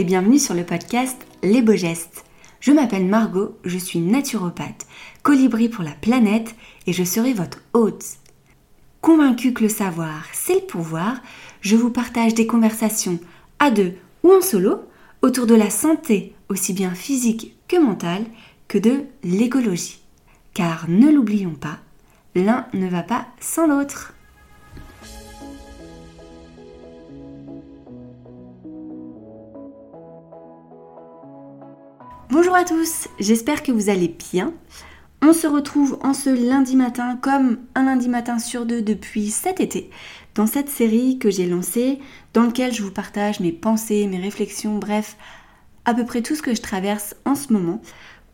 et bienvenue sur le podcast Les Beaux Gestes. Je m'appelle Margot, je suis naturopathe, colibri pour la planète et je serai votre hôte. Convaincue que le savoir, c'est le pouvoir, je vous partage des conversations à deux ou en solo autour de la santé, aussi bien physique que mentale, que de l'écologie. Car ne l'oublions pas, l'un ne va pas sans l'autre. Bonjour à tous, j'espère que vous allez bien. On se retrouve en ce lundi matin, comme un lundi matin sur deux depuis cet été, dans cette série que j'ai lancée, dans laquelle je vous partage mes pensées, mes réflexions, bref, à peu près tout ce que je traverse en ce moment,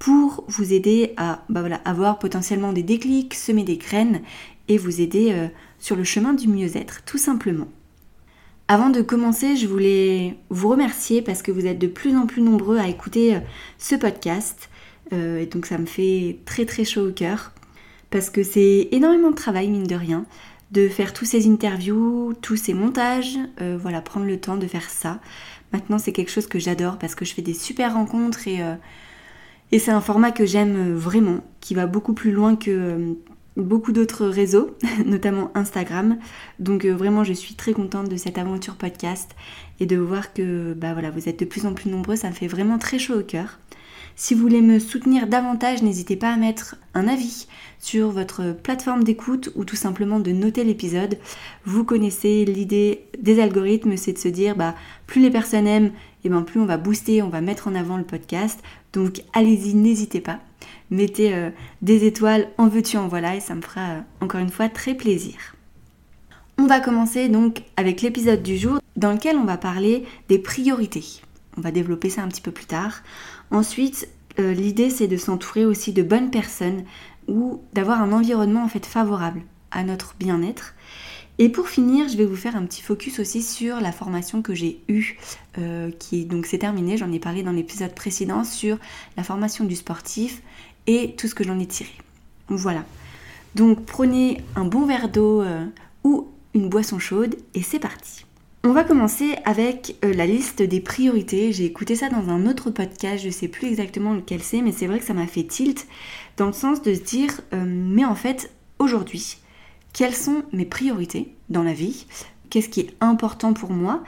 pour vous aider à avoir potentiellement des déclics, semer des graines et vous aider sur le chemin du mieux-être, tout simplement. Avant de commencer, je voulais vous remercier parce que vous êtes de plus en plus nombreux à écouter ce podcast. Et donc ça me fait très très chaud au cœur parce que c'est énormément de travail, mine de rien, de faire tous ces interviews, tous ces montages, prendre le temps de faire ça. Maintenant c'est quelque chose que j'adore parce que je fais des super rencontres et c'est un format que j'aime vraiment, qui va beaucoup plus loin que beaucoup d'autres réseaux, notamment Instagram. Donc vraiment je suis très contente de cette aventure podcast et de voir que vous êtes de plus en plus nombreux, ça me fait vraiment très chaud au cœur. Si vous voulez me soutenir davantage, n'hésitez pas à mettre un avis sur votre plateforme d'écoute ou tout simplement de noter l'épisode. Vous connaissez l'idée des algorithmes, c'est de se dire plus les personnes aiment, plus on va booster, on va mettre en avant le podcast. Donc allez-y, n'hésitez pas. Mettez des étoiles, en veux-tu, en voilà, et ça me fera encore une fois très plaisir. On va commencer donc avec l'épisode du jour dans lequel on va parler des priorités. On va développer ça un petit peu plus tard. Ensuite, l'idée c'est de s'entourer aussi de bonnes personnes ou d'avoir un environnement en fait favorable à notre bien-être. Et pour finir, je vais vous faire un petit focus aussi sur la formation que j'ai eue, qui donc s'est terminée, j'en ai parlé dans l'épisode précédent, sur la formation du sportif et tout ce que j'en ai tiré. Voilà. Donc prenez un bon verre d'eau ou une boisson chaude et c'est parti. On va commencer avec la liste des priorités. J'ai écouté ça dans un autre podcast, je ne sais plus exactement lequel c'est, mais c'est vrai que ça m'a fait tilt dans le sens de se dire mais en fait aujourd'hui, quelles sont mes priorités dans la vie? Qu'est-ce qui est important pour moi?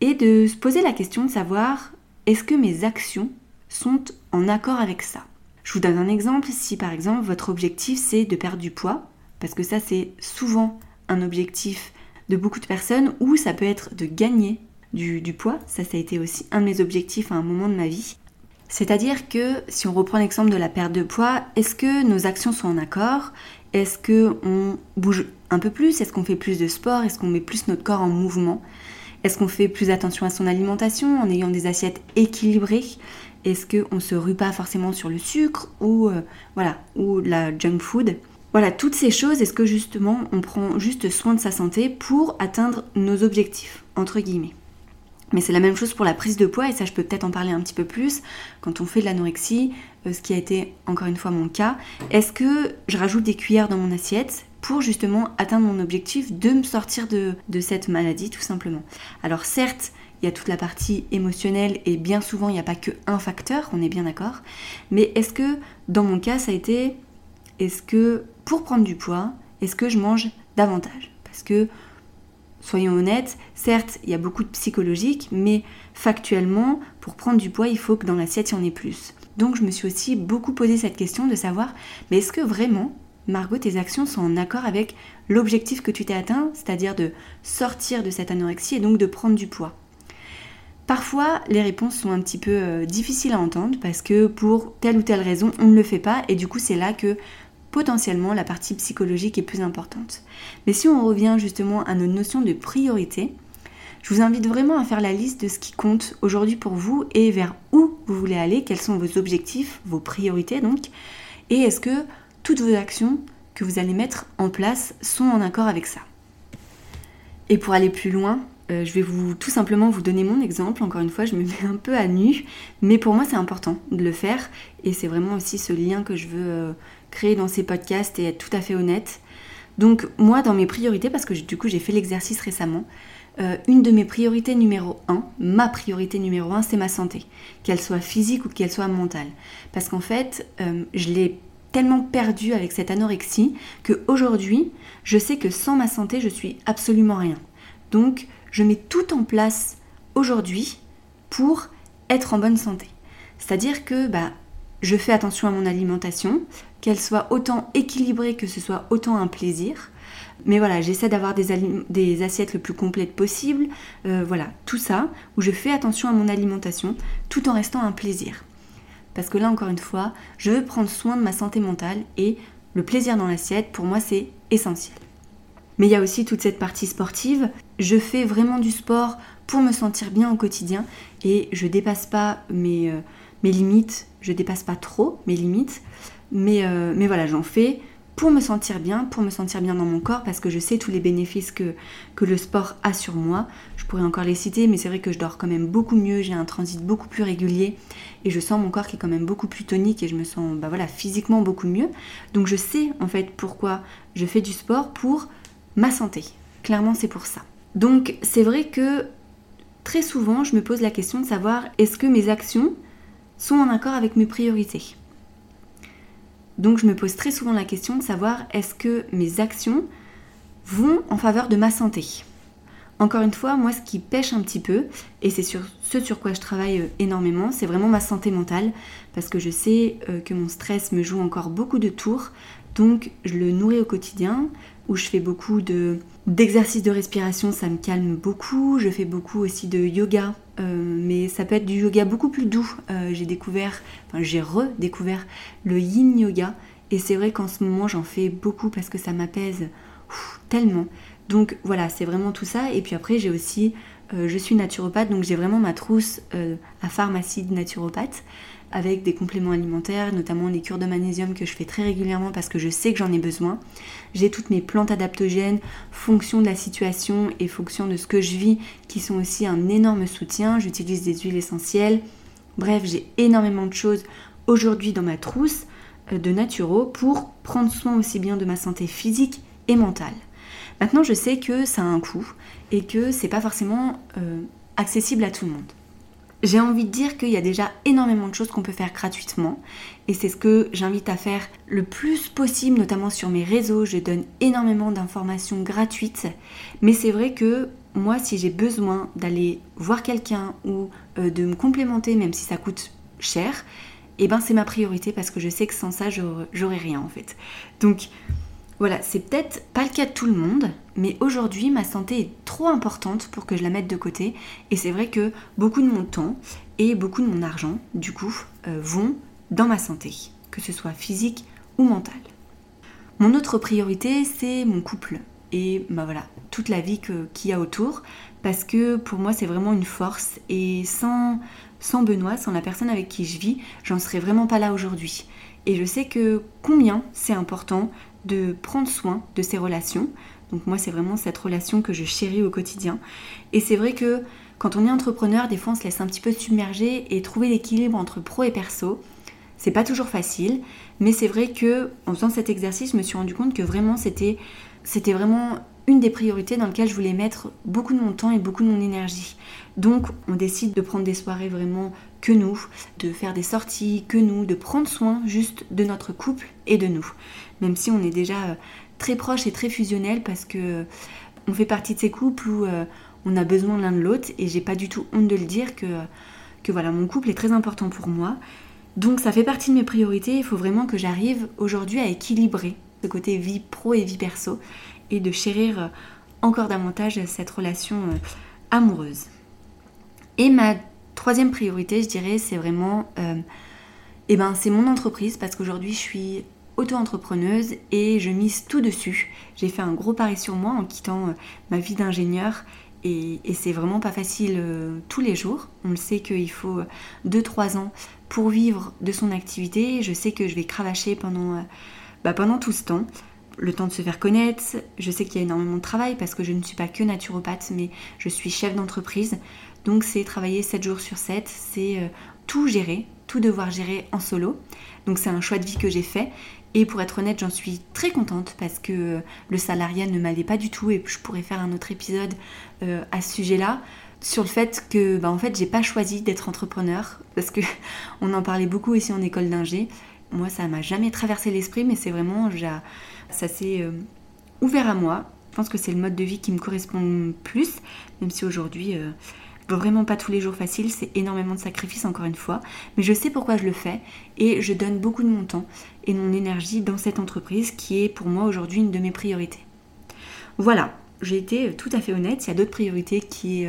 Et de se poser la question de savoir est-ce que mes actions sont en accord avec ça? Je vous donne un exemple, si par exemple votre objectif c'est de perdre du poids, parce que ça c'est souvent un objectif de beaucoup de personnes, ou ça peut être de gagner du poids. Ça a été aussi un de mes objectifs à un moment de ma vie. C'est-à-dire que, si on reprend l'exemple de la perte de poids, est-ce que nos actions sont en accord? Est-ce qu'on bouge un peu plus? Est-ce qu'on fait plus de sport? Est-ce qu'on met plus notre corps en mouvement? Est-ce qu'on fait plus attention à son alimentation en ayant des assiettes équilibrées? Est-ce qu'on ne se rue pas forcément sur le sucre ou la junk food? Voilà, toutes ces choses, est-ce que justement on prend juste soin de sa santé pour atteindre nos objectifs, entre guillemets. Mais c'est la même chose pour la prise de poids, et ça je peux peut-être en parler un petit peu plus, quand on fait de l'anorexie, ce qui a été encore une fois mon cas, est-ce que je rajoute des cuillères dans mon assiette pour justement atteindre mon objectif de me sortir de cette maladie tout simplement. Alors certes, il y a toute la partie émotionnelle et bien souvent il n'y a pas qu'un facteur, on est bien d'accord, mais est-ce que dans mon cas ça a été... Est-ce que, pour prendre du poids, est-ce que je mange davantage? Parce que, soyons honnêtes, certes, il y a beaucoup de psychologique, mais factuellement, pour prendre du poids, il faut que dans l'assiette, il y en ait plus. Donc, je me suis aussi beaucoup posé cette question de savoir, mais est-ce que vraiment, Margot, tes actions sont en accord avec l'objectif que tu t'es atteint, c'est-à-dire de sortir de cette anorexie et donc de prendre du poids? Parfois, les réponses sont un petit peu difficiles à entendre parce que pour telle ou telle raison, on ne le fait pas et du coup, c'est là que potentiellement la partie psychologique est plus importante. Mais si on revient justement à notre notion de priorité, je vous invite vraiment à faire la liste de ce qui compte aujourd'hui pour vous et vers où vous voulez aller, quels sont vos objectifs, vos priorités donc, et est-ce que toutes vos actions que vous allez mettre en place sont en accord avec ça. Et pour aller plus loin, je vais tout simplement vous donner mon exemple, encore une fois je me mets un peu à nu, mais pour moi c'est important de le faire et c'est vraiment aussi ce lien que je veux créer dans ces podcasts et être tout à fait honnête. Donc moi dans mes priorités, parce que du coup j'ai fait l'exercice récemment, une de mes priorités numéro 1, ma priorité numéro 1, c'est ma santé, qu'elle soit physique ou qu'elle soit mentale. Parce qu'en fait, je l'ai tellement perdue avec cette anorexie qu'aujourd'hui, je sais que sans ma santé, je suis absolument rien. Donc, je mets tout en place aujourd'hui pour être en bonne santé. C'est-à-dire que je fais attention à mon alimentation, qu'elle soit autant équilibrée que ce soit autant un plaisir. Mais voilà, j'essaie d'avoir des assiettes le plus complètes possible, tout ça, où je fais attention à mon alimentation, tout en restant un plaisir. Parce que là, encore une fois, je veux prendre soin de ma santé mentale et le plaisir dans l'assiette, pour moi, c'est essentiel. Mais il y a aussi toute cette partie sportive. Je fais vraiment du sport pour me sentir bien au quotidien et je dépasse pas mes limites, je dépasse pas trop mes limites, mais voilà, j'en fais pour me sentir bien dans mon corps, parce que je sais tous les bénéfices que le sport a sur moi. Je pourrais encore les citer, mais c'est vrai que je dors quand même beaucoup mieux, j'ai un transit beaucoup plus régulier, et je sens mon corps qui est quand même beaucoup plus tonique, et je me sens physiquement beaucoup mieux. Donc je sais en fait pourquoi je fais du sport, pour ma santé. Clairement, c'est pour ça. Donc c'est vrai que très souvent, je me pose la question de savoir, est-ce que mes actions sont en accord avec mes priorités ? Donc je me pose très souvent la question de savoir, est-ce que mes actions vont en faveur de ma santé ? Encore une fois, moi ce qui pêche un petit peu, et c'est sur quoi je travaille énormément, c'est vraiment ma santé mentale, parce que je sais que mon stress me joue encore beaucoup de tours, donc je le nourris au quotidien, où je fais beaucoup d'exercices de respiration, ça me calme beaucoup, je fais beaucoup aussi de yoga, mais ça peut être du yoga beaucoup plus doux. J'ai redécouvert le yin yoga, et c'est vrai qu'en ce moment j'en fais beaucoup parce que ça m'apaise tellement. Donc voilà, c'est vraiment tout ça. Et puis après, j'ai aussi, je suis naturopathe, donc j'ai vraiment ma trousse à pharmacie de naturopathe, avec des compléments alimentaires, notamment les cures de magnésium que je fais très régulièrement parce que je sais que j'en ai besoin. J'ai toutes mes plantes adaptogènes, fonction de la situation et fonction de ce que je vis, qui sont aussi un énorme soutien. J'utilise des huiles essentielles. Bref, j'ai énormément de choses aujourd'hui dans ma trousse de naturo pour prendre soin aussi bien de ma santé physique et mentale. Maintenant, je sais que ça a un coût et que c'est pas forcément accessible à tout le monde. J'ai envie de dire qu'il y a déjà énormément de choses qu'on peut faire gratuitement, et c'est ce que j'invite à faire le plus possible, notamment sur mes réseaux. Je donne énormément d'informations gratuites, mais c'est vrai que moi, si j'ai besoin d'aller voir quelqu'un ou de me complémenter, même si ça coûte cher, c'est ma priorité, parce que je sais que sans ça, j'aurais rien en fait. Donc voilà, c'est peut-être pas le cas de tout le monde, mais aujourd'hui, ma santé est trop importante pour que je la mette de côté. Et c'est vrai que beaucoup de mon temps et beaucoup de mon argent, du coup, vont dans ma santé, que ce soit physique ou mentale. Mon autre priorité, c'est mon couple et toute la vie qu'il y a autour, parce que pour moi, c'est vraiment une force. Et sans Benoît, sans la personne avec qui je vis, j'en serais vraiment pas là aujourd'hui. Et je sais que combien c'est important de prendre soin de ces relations. Donc moi, c'est vraiment cette relation que je chéris au quotidien. Et c'est vrai que quand on est entrepreneur, des fois on se laisse un petit peu submerger, et trouver l'équilibre entre pro et perso, c'est pas toujours facile. Mais c'est vrai que en faisant cet exercice, je me suis rendu compte que vraiment c'était vraiment une des priorités dans lesquelles je voulais mettre beaucoup de mon temps et beaucoup de mon énergie. Donc on décide de prendre des soirées vraiment que nous, de faire des sorties que nous, de prendre soin juste de notre couple et de nous. Même si on est déjà très proche et très fusionnel, parce que on fait partie de ces couples où on a besoin l'un de l'autre, et j'ai pas du tout honte de le dire que voilà, mon couple est très important pour moi. Donc ça fait partie de mes priorités. Il faut vraiment que j'arrive aujourd'hui à équilibrer ce côté vie pro et vie perso, et de chérir encore davantage cette relation amoureuse. Et ma troisième priorité, je dirais, c'est vraiment c'est mon entreprise, parce qu'aujourd'hui je suis auto-entrepreneuse et je mise tout dessus. J'ai fait un gros pari sur moi en quittant ma vie d'ingénieur, et c'est vraiment pas facile tous les jours. On le sait qu'il faut 2-3 ans pour vivre de son activité. Je sais que je vais cravacher pendant tout ce temps. Le temps de se faire connaître, je sais qu'il y a énormément de travail parce que je ne suis pas que naturopathe, mais je suis chef d'entreprise. Donc c'est travailler 7 jours sur 7, c'est tout gérer, tout devoir gérer en solo. Donc c'est un choix de vie que j'ai fait. Et pour être honnête, j'en suis très contente parce que le salariat ne m'allait pas du tout et je pourrais faire un autre épisode à ce sujet-là sur le fait que en fait, j'ai pas choisi d'être entrepreneur parce que on en parlait beaucoup ici en école d'ingé. Moi, ça m'a jamais traversé l'esprit, mais c'est vraiment ça s'est ouvert à moi. Je pense que c'est le mode de vie qui me correspond plus, même si aujourd'hui vraiment pas tous les jours facile, c'est énormément de sacrifices encore une fois, mais je sais pourquoi je le fais et je donne beaucoup de mon temps et mon énergie dans cette entreprise qui est pour moi aujourd'hui une de mes priorités. Voilà, j'ai été tout à fait honnête, il y a d'autres priorités qui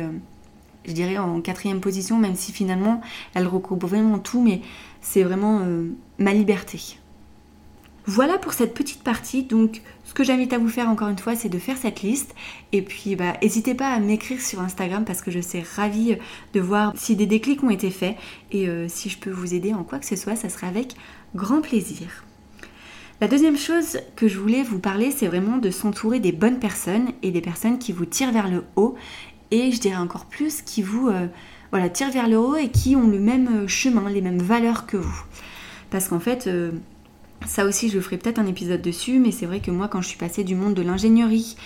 je dirais en 4e position, même si finalement elles recoupent vraiment tout, mais c'est vraiment ma liberté. Voilà pour cette petite partie, donc ce que j'invite à vous faire encore une fois, c'est de faire cette liste et puis n'hésitez pas à m'écrire sur Instagram parce que je serai ravie de voir si des déclics ont été faits et si je peux vous aider en quoi que ce soit, ça sera avec grand plaisir. La deuxième chose que je voulais vous parler, c'est vraiment de s'entourer des bonnes personnes et des personnes qui vous tirent vers le haut et je dirais encore plus qui vous tirent vers le haut et qui ont le même chemin, les mêmes valeurs que vous. Parce qu'en fait... ça aussi, je ferai peut-être un épisode dessus, mais c'est vrai que moi, quand je suis passée du monde de l'ingénierie,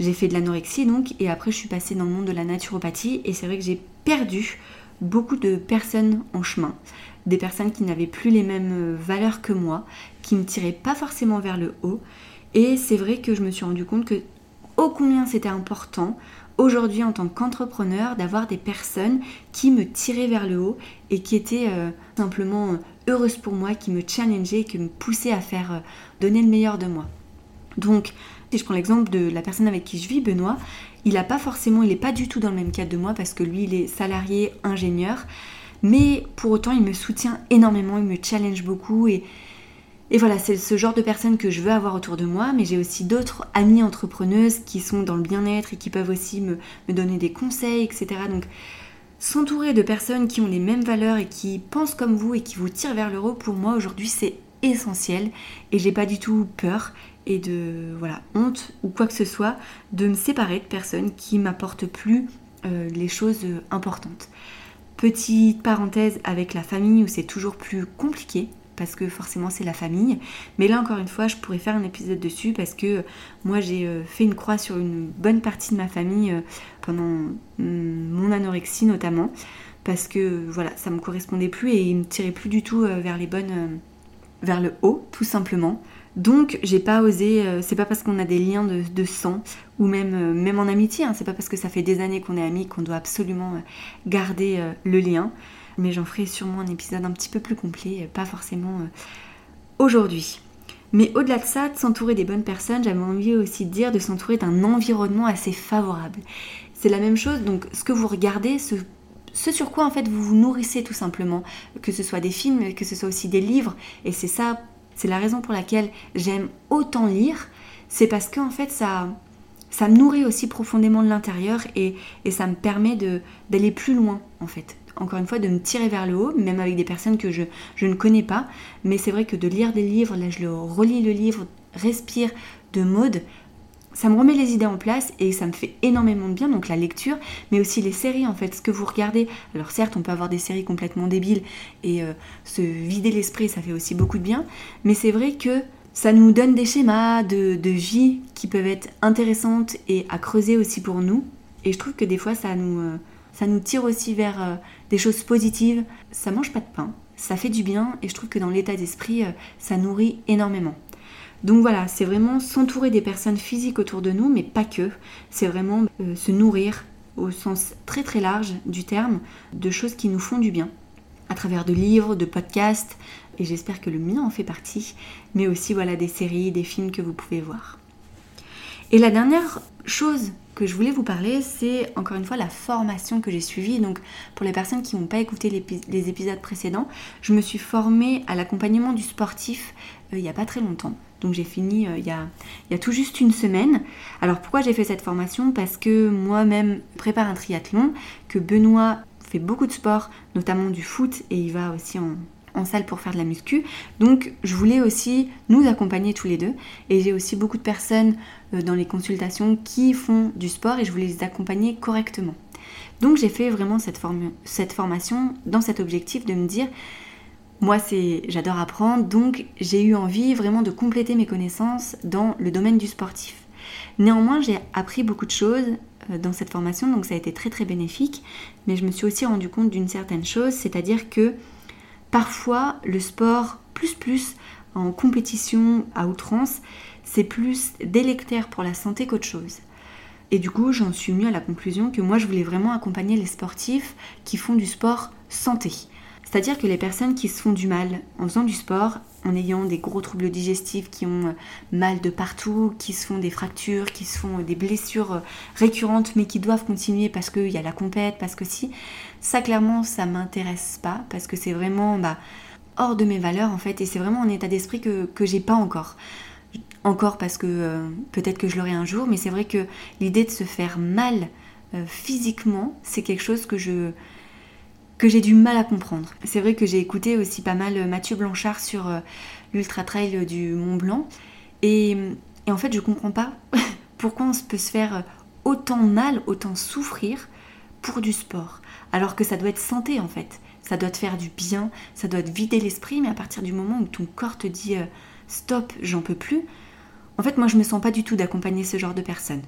j'ai fait de l'anorexie donc, et après je suis passée dans le monde de la naturopathie, et c'est vrai que j'ai perdu beaucoup de personnes en chemin. Des personnes qui n'avaient plus les mêmes valeurs que moi, qui ne me tiraient pas forcément vers le haut, et c'est vrai que je me suis rendu compte que ô combien c'était important, aujourd'hui en tant qu'entrepreneur, d'avoir des personnes qui me tiraient vers le haut et qui étaient simplement... heureuse pour moi, qui me challengeait, qui me poussait à faire donner le meilleur de moi. Donc, si je prends l'exemple de la personne avec qui je vis, Benoît, il n'est pas du tout dans le même cadre de moi parce que lui, il est salarié, ingénieur, mais pour autant, il me soutient énormément, il me challenge beaucoup et voilà, c'est ce genre de personne que je veux avoir autour de moi, mais j'ai aussi d'autres amies entrepreneuses qui sont dans le bien-être et qui peuvent aussi me donner des conseils, etc. Donc, s'entourer de personnes qui ont les mêmes valeurs et qui pensent comme vous et qui vous tirent vers le haut, pour moi aujourd'hui c'est essentiel et j'ai pas du tout peur et de honte ou quoi que ce soit de me séparer de personnes qui m'apportent plus les choses importantes. Petite parenthèse avec la famille où c'est toujours plus compliqué parce que forcément c'est la famille, mais là encore une fois je pourrais faire un épisode dessus parce que moi j'ai fait une croix sur une bonne partie de ma famille pendant mon anorexie notamment, parce que ça me correspondait plus et il me tirait plus du tout vers le haut tout simplement. Donc j'ai pas osé, c'est pas parce qu'on a des liens de sang ou même en amitié, c'est pas parce que ça fait des années qu'on est amis qu'on doit absolument garder le lien. Mais j'en ferai sûrement un épisode un petit peu plus complet, pas forcément aujourd'hui. Mais au-delà de ça, de s'entourer des bonnes personnes, j'avais envie aussi de dire de s'entourer d'un environnement assez favorable. C'est la même chose, donc ce que vous regardez, ce sur quoi en fait vous vous nourrissez tout simplement, que ce soit des films, que ce soit aussi des livres, et c'est ça, c'est la raison pour laquelle j'aime autant lire, c'est parce que en fait ça me nourrit aussi profondément de l'intérieur et ça me permet d'aller plus loin en fait. Encore une fois, de me tirer vers le haut, même avec des personnes que je ne connais pas. Mais c'est vrai que de lire des livres, là je relis le livre Respire de Maud, ça me remet les idées en place et ça me fait énormément de bien, donc la lecture, mais aussi les séries en fait, ce que vous regardez. Alors certes, on peut avoir des séries complètement débiles et se vider l'esprit, ça fait aussi beaucoup de bien, mais c'est vrai que ça nous donne des schémas de vie qui peuvent être intéressantes et à creuser aussi pour nous. Et je trouve que des fois, ça nous tire aussi vers des choses positives. Ça mange pas de pain, ça fait du bien et je trouve que dans l'état d'esprit, ça nourrit énormément. Donc voilà, c'est vraiment s'entourer des personnes physiques autour de nous, mais pas que. C'est vraiment se nourrir au sens très très large du terme de choses qui nous font du bien à travers de livres, de podcasts et j'espère que le mien en fait partie, mais aussi des séries, des films que vous pouvez voir. Et la dernière chose que je voulais vous parler, c'est encore une fois la formation que j'ai suivie. Donc pour les personnes qui n'ont pas écouté les épisodes précédents, je me suis formée à l'accompagnement du sportif il n'y a pas très longtemps. Donc j'ai fini il y a tout juste une semaine. Alors pourquoi j'ai fait cette formation ? Parce que moi-même prépare un triathlon, que Benoît fait beaucoup de sport, notamment du foot, et il va aussi en salle pour faire de la muscu, donc je voulais aussi nous accompagner tous les deux et j'ai aussi beaucoup de personnes dans les consultations qui font du sport et je voulais les accompagner correctement. Donc j'ai fait vraiment cette formation dans cet objectif de me dire Moi, j'adore apprendre, donc j'ai eu envie vraiment de compléter mes connaissances dans le domaine du sportif. Néanmoins, j'ai appris beaucoup de choses dans cette formation, donc ça a été très très bénéfique, mais je me suis aussi rendu compte d'une certaine chose, c'est-à-dire que parfois, le sport plus en compétition à outrance, c'est plus délétère pour la santé qu'autre chose. Et du coup, j'en suis venue à la conclusion que moi, je voulais vraiment accompagner les sportifs qui font du sport santé. C'est-à-dire que les personnes qui se font du mal en faisant du sport, en ayant des gros troubles digestifs, qui ont mal de partout, qui se font des fractures, qui se font des blessures récurrentes, mais qui doivent continuer parce qu'il y a la compète, parce que si, ça clairement, ça m'intéresse pas, parce que c'est vraiment hors de mes valeurs en fait, et c'est vraiment un état d'esprit que j'ai pas encore. Parce que peut-être que je l'aurai un jour, mais c'est vrai que l'idée de se faire mal physiquement, c'est quelque chose que j'ai du mal à comprendre. C'est vrai que j'ai écouté aussi pas mal Mathieu Blanchard sur l'Ultra Trail du Mont Blanc, et en fait je comprends pas pourquoi on peut se faire autant mal, autant souffrir pour du sport, alors que ça doit être santé en fait, ça doit te faire du bien, ça doit te vider l'esprit, mais à partir du moment où ton corps te dit « stop, j'en peux plus », en fait moi je me sens pas du tout d'accompagner ce genre de personnes.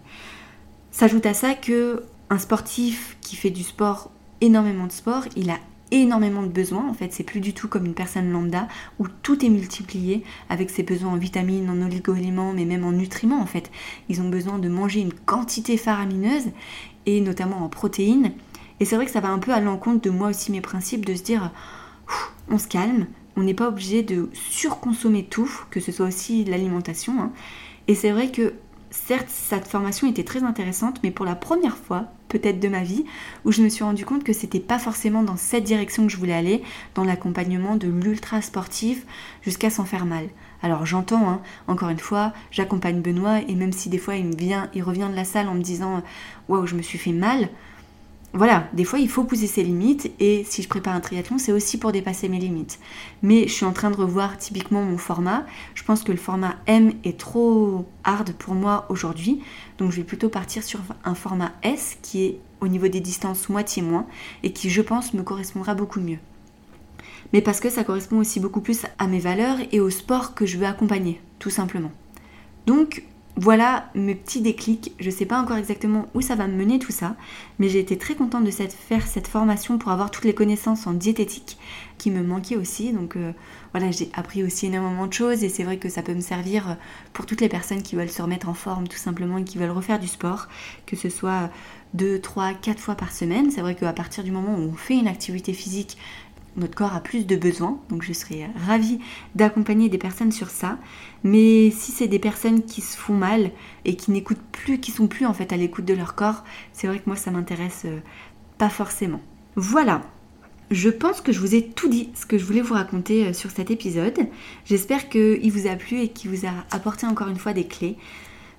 S'ajoute à ça qu'un sportif qui fait du sport, énormément de sport, il a énormément de besoins, en fait c'est plus du tout comme une personne lambda où tout est multiplié avec ses besoins en vitamines, en oligo-éléments, mais même en nutriments en fait. Ils ont besoin de manger une quantité faramineuse et notamment en protéines, et c'est vrai que ça va un peu à l'encontre de moi aussi mes principes de se dire on se calme, on n'est pas obligé de surconsommer tout, que ce soit aussi l'alimentation hein. Et c'est vrai que certes, cette formation était très intéressante, mais pour la première fois, peut-être de ma vie, où je me suis rendu compte que c'était pas forcément dans cette direction que je voulais aller, dans l'accompagnement de l'ultra sportif jusqu'à s'en faire mal. Alors j'entends, hein, encore une fois, j'accompagne Benoît, et même si des fois il revient de la salle en me disant « waouh, je me suis fait mal », voilà, des fois il faut poser ses limites, et si je prépare un triathlon, c'est aussi pour dépasser mes limites. Mais je suis en train de revoir typiquement mon format. Je pense que le format M est trop hard pour moi aujourd'hui, donc je vais plutôt partir sur un format S qui est au niveau des distances moitié moins et qui, je pense, me correspondra beaucoup mieux. Mais parce que ça correspond aussi beaucoup plus à mes valeurs et au sport que je veux accompagner, tout simplement. Donc voilà mes petits déclics, je ne sais pas encore exactement où ça va me mener tout ça, mais j'ai été très contente de faire cette formation pour avoir toutes les connaissances en diététique qui me manquaient aussi, donc voilà, j'ai appris aussi énormément de choses et c'est vrai que ça peut me servir pour toutes les personnes qui veulent se remettre en forme tout simplement et qui veulent refaire du sport, que ce soit 2, 3, 4 fois par semaine. C'est vrai qu'à partir du moment où on fait une activité physique, notre corps a plus de besoins, donc je serais ravie d'accompagner des personnes sur ça. Mais si c'est des personnes qui se font mal et qui n'écoutent plus, qui sont plus en fait à l'écoute de leur corps, c'est vrai que moi ça m'intéresse pas forcément. Voilà, je pense que je vous ai tout dit ce que je voulais vous raconter sur cet épisode. J'espère qu'il vous a plu et qu'il vous a apporté encore une fois des clés.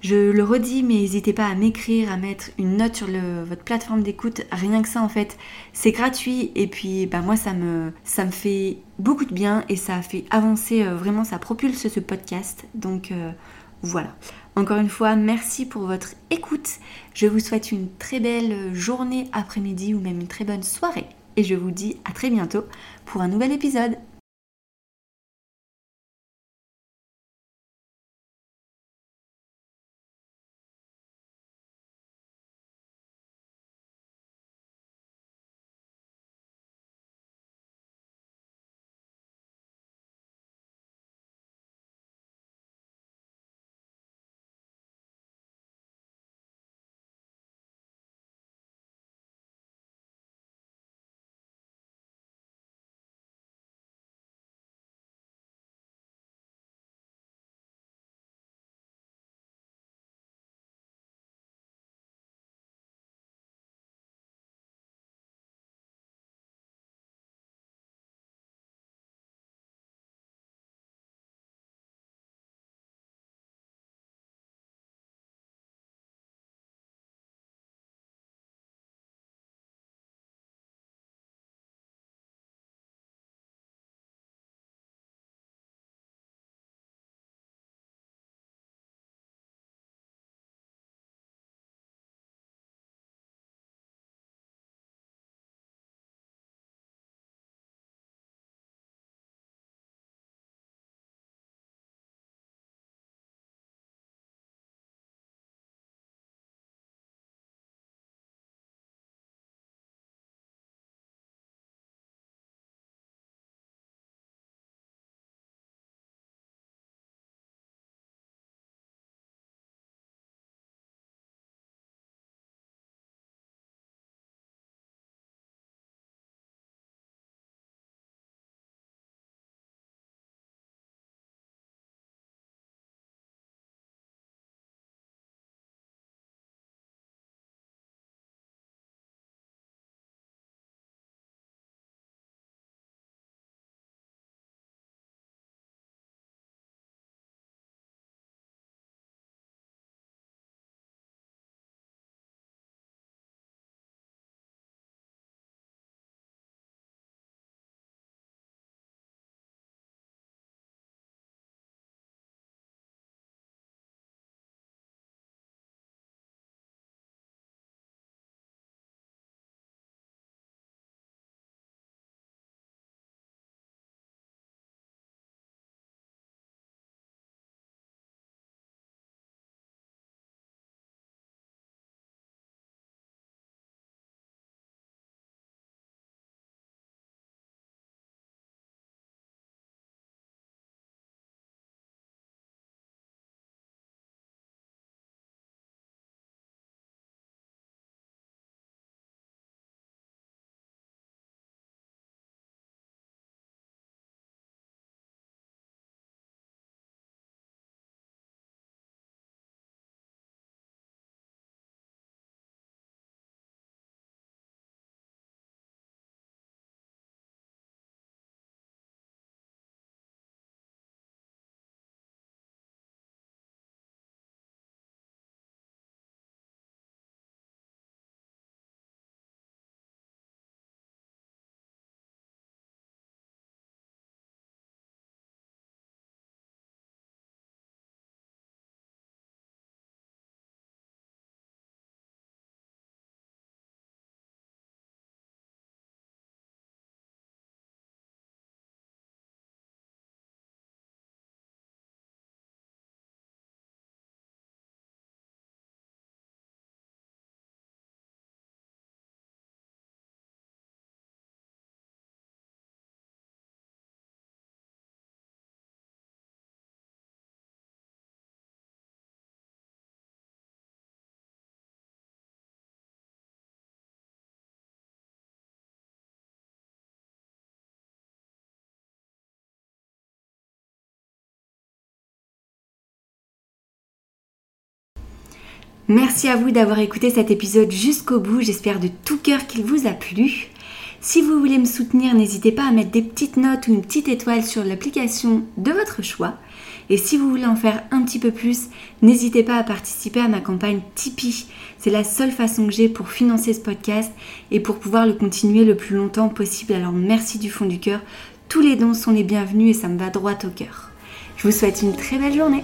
Je le redis, mais n'hésitez pas à m'écrire, à mettre une note sur votre plateforme d'écoute. Rien que ça, en fait, c'est gratuit. Et puis, moi, ça me fait beaucoup de bien et ça fait avancer, vraiment, ça propulse ce podcast. Donc, voilà. Encore une fois, merci pour votre écoute. Je vous souhaite une très belle journée, après-midi ou même une très bonne soirée. Et je vous dis à très bientôt pour un nouvel épisode. Merci à vous d'avoir écouté cet épisode jusqu'au bout. J'espère de tout cœur qu'il vous a plu. Si vous voulez me soutenir, n'hésitez pas à mettre des petites notes ou une petite étoile sur l'application de votre choix. Et si vous voulez en faire un petit peu plus, n'hésitez pas à participer à ma campagne Tipeee. C'est la seule façon que j'ai pour financer ce podcast et pour pouvoir le continuer le plus longtemps possible. Alors merci du fond du cœur. Tous les dons sont les bienvenus et ça me va droit au cœur. Je vous souhaite une très belle journée.